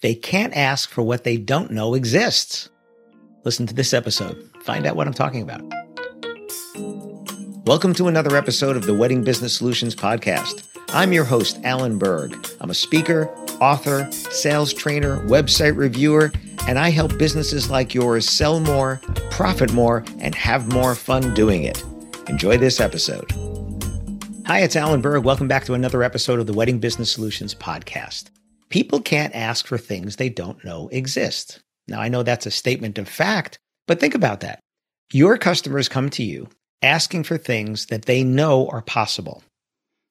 They can't ask for what they don't know exists. Listen to this episode. Find out what I'm talking about. Welcome to another episode of the Wedding Business Solutions Podcast. I'm your host, Alan Berg. I'm a speaker, author, sales trainer, website reviewer, and I help businesses like yours sell more, profit more, and have more fun doing it. Enjoy this episode. Hi, it's Alan Berg. Welcome back to another episode of the Wedding Business Solutions Podcast. People can't ask for things they don't know exist. Now, I know that's a statement of fact, but think about that. Your customers come to you asking for things that they know are possible.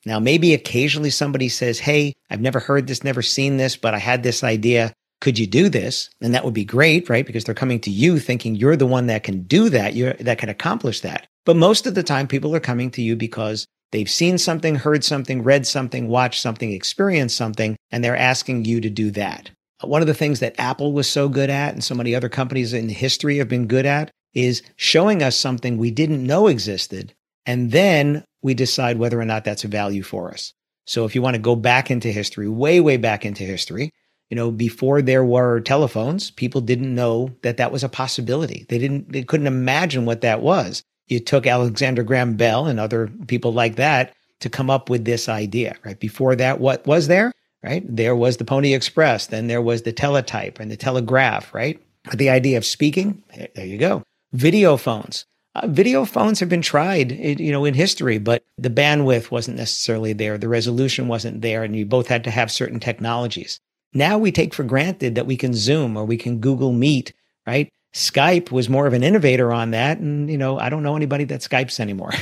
Now, maybe occasionally somebody says, hey, I've never heard this, never seen this, but I had this idea. Could you do this? And that would be great, right? Because they're coming to you thinking you're the one that can do that, that can accomplish that. But most of the time, people are coming to you because they've seen something, heard something, read something, watched something, experienced something, and they're asking you to do that. One of the things that Apple was so good at, and so many other companies in history have been good at, is showing us something we didn't know existed, and then we decide whether or not that's a value for us. So if you want to go back into history, way, way back into history, you know, before there were telephones, people didn't know that that was a possibility. They couldn't imagine what that was. It took Alexander Graham Bell and other people like that to come up with this idea, right? Before that, what was there, right? There was the Pony Express, then there was the teletype and the telegraph, right? The idea of speaking, there you go. Video phones. Video phones have been tried, in history, but the bandwidth wasn't necessarily there. The resolution wasn't there, and you both had to have certain technologies. Now we take for granted that we can Zoom or we can Google Meet, right? Skype was more of an innovator on that. And, I don't know anybody that Skypes anymore,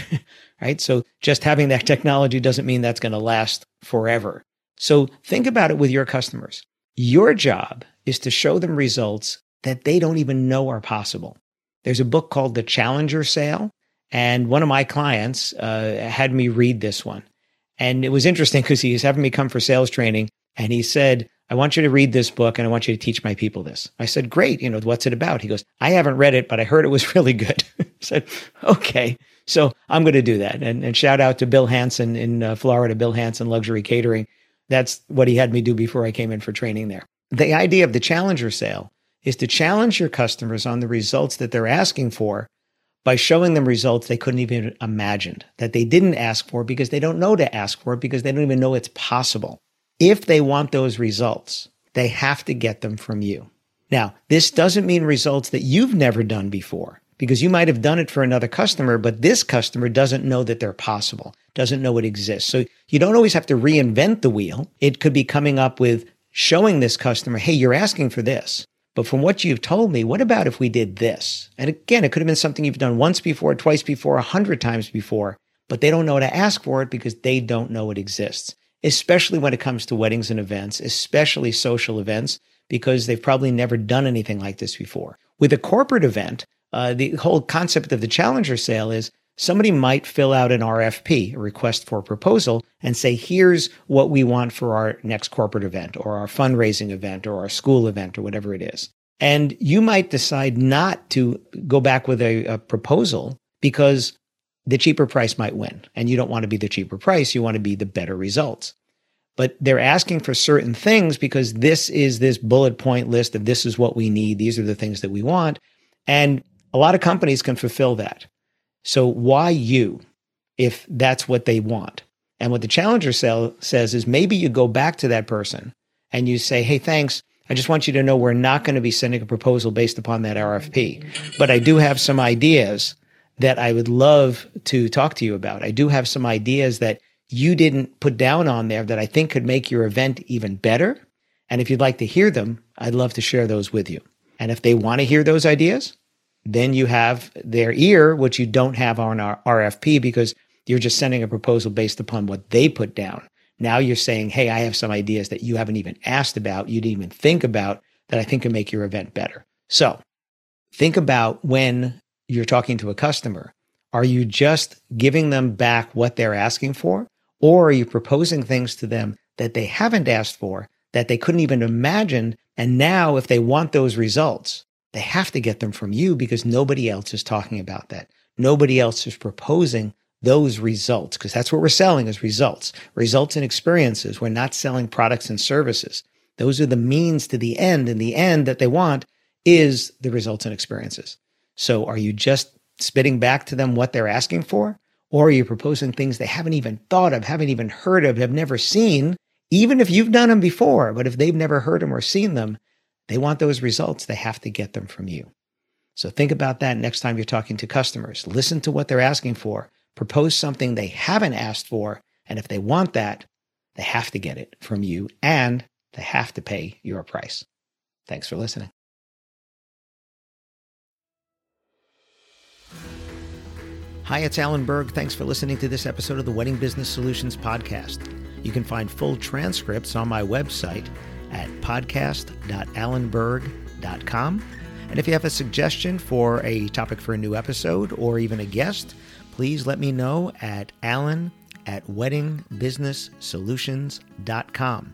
right? So just having that technology doesn't mean that's going to last forever. So think about it with your customers. Your job is to show them results that they don't even know are possible. There's a book called The Challenger Sale. And one of my clients had me read this one. And it was interesting because he was having me come for sales training. And he said, I want you to read this book and I want you to teach my people this. I said, great. What's it about? He goes, I haven't read it, but I heard it was really good. I said, okay, so I'm going to do that. And shout out to Bill Hansen in Florida, Bill Hansen Luxury Catering. That's what he had me do before I came in for training there. The idea of the Challenger Sale is to challenge your customers on the results that they're asking for by showing them results they couldn't even imagine, that they didn't ask for because they don't know to ask for it because they don't even know it's possible. If they want those results, they have to get them from you. Now, this doesn't mean results that you've never done before, because you might have done it for another customer, but this customer doesn't know that they're possible, doesn't know it exists. So you don't always have to reinvent the wheel. It could be coming up with showing this customer, hey, you're asking for this, but from what you've told me, what about if we did this? And again, it could have been something you've done once before, twice before, 100 times before, but they don't know how to ask for it because they don't know it exists. Especially when it comes to weddings and events, especially social events, because they've probably never done anything like this before. With a corporate event, the whole concept of the Challenger Sale is somebody might fill out an RFP, a request for a proposal, and say, here's what we want for our next corporate event or our fundraising event or our school event or whatever it is. And you might decide not to go back with a proposal because the cheaper price might win. And you don't want to be the cheaper price. You want to be the better results. But they're asking for certain things because this is this bullet point list of this is what we need. These are the things that we want. And a lot of companies can fulfill that. So why you, if that's what they want? And what the Challenger Sale says is maybe you go back to that person and you say, hey, thanks. I just want you to know we're not going to be sending a proposal based upon that RFP. But I do have some ideas that I would love to talk to you about. I do have some ideas that you didn't put down on there that I think could make your event even better. And if you'd like to hear them, I'd love to share those with you. And if they want to hear those ideas, then you have their ear, which you don't have on our RFP because you're just sending a proposal based upon what they put down. Now you're saying, hey, I have some ideas that you haven't even asked about, you didn't even think about, that I think can make your event better. So think about when you're talking to a customer, are you just giving them back what they're asking for? Or are you proposing things to them that they haven't asked for, that they couldn't even imagine? And now if they want those results, they have to get them from you because nobody else is talking about that. Nobody else is proposing those results because that's what we're selling is results and experiences. We're not selling products and services. Those are the means to the end, and the end that they want is the results and experiences. So are you just spitting back to them what they're asking for? Or are you proposing things they haven't even thought of, haven't even heard of, have never seen, even if you've done them before, but if they've never heard them or seen them, they want those results, they have to get them from you. So think about that next time you're talking to customers. Listen to what they're asking for, propose something they haven't asked for, and if they want that, they have to get it from you and they have to pay your price. Thanks for listening. Hi, it's Alan Berg. Thanks for listening to this episode of the Wedding Business Solutions Podcast. You can find full transcripts on my website at podcast.allenberg.com. And if you have a suggestion for a topic for a new episode or even a guest, please let me know at alan@weddingbusinesssolutions.com.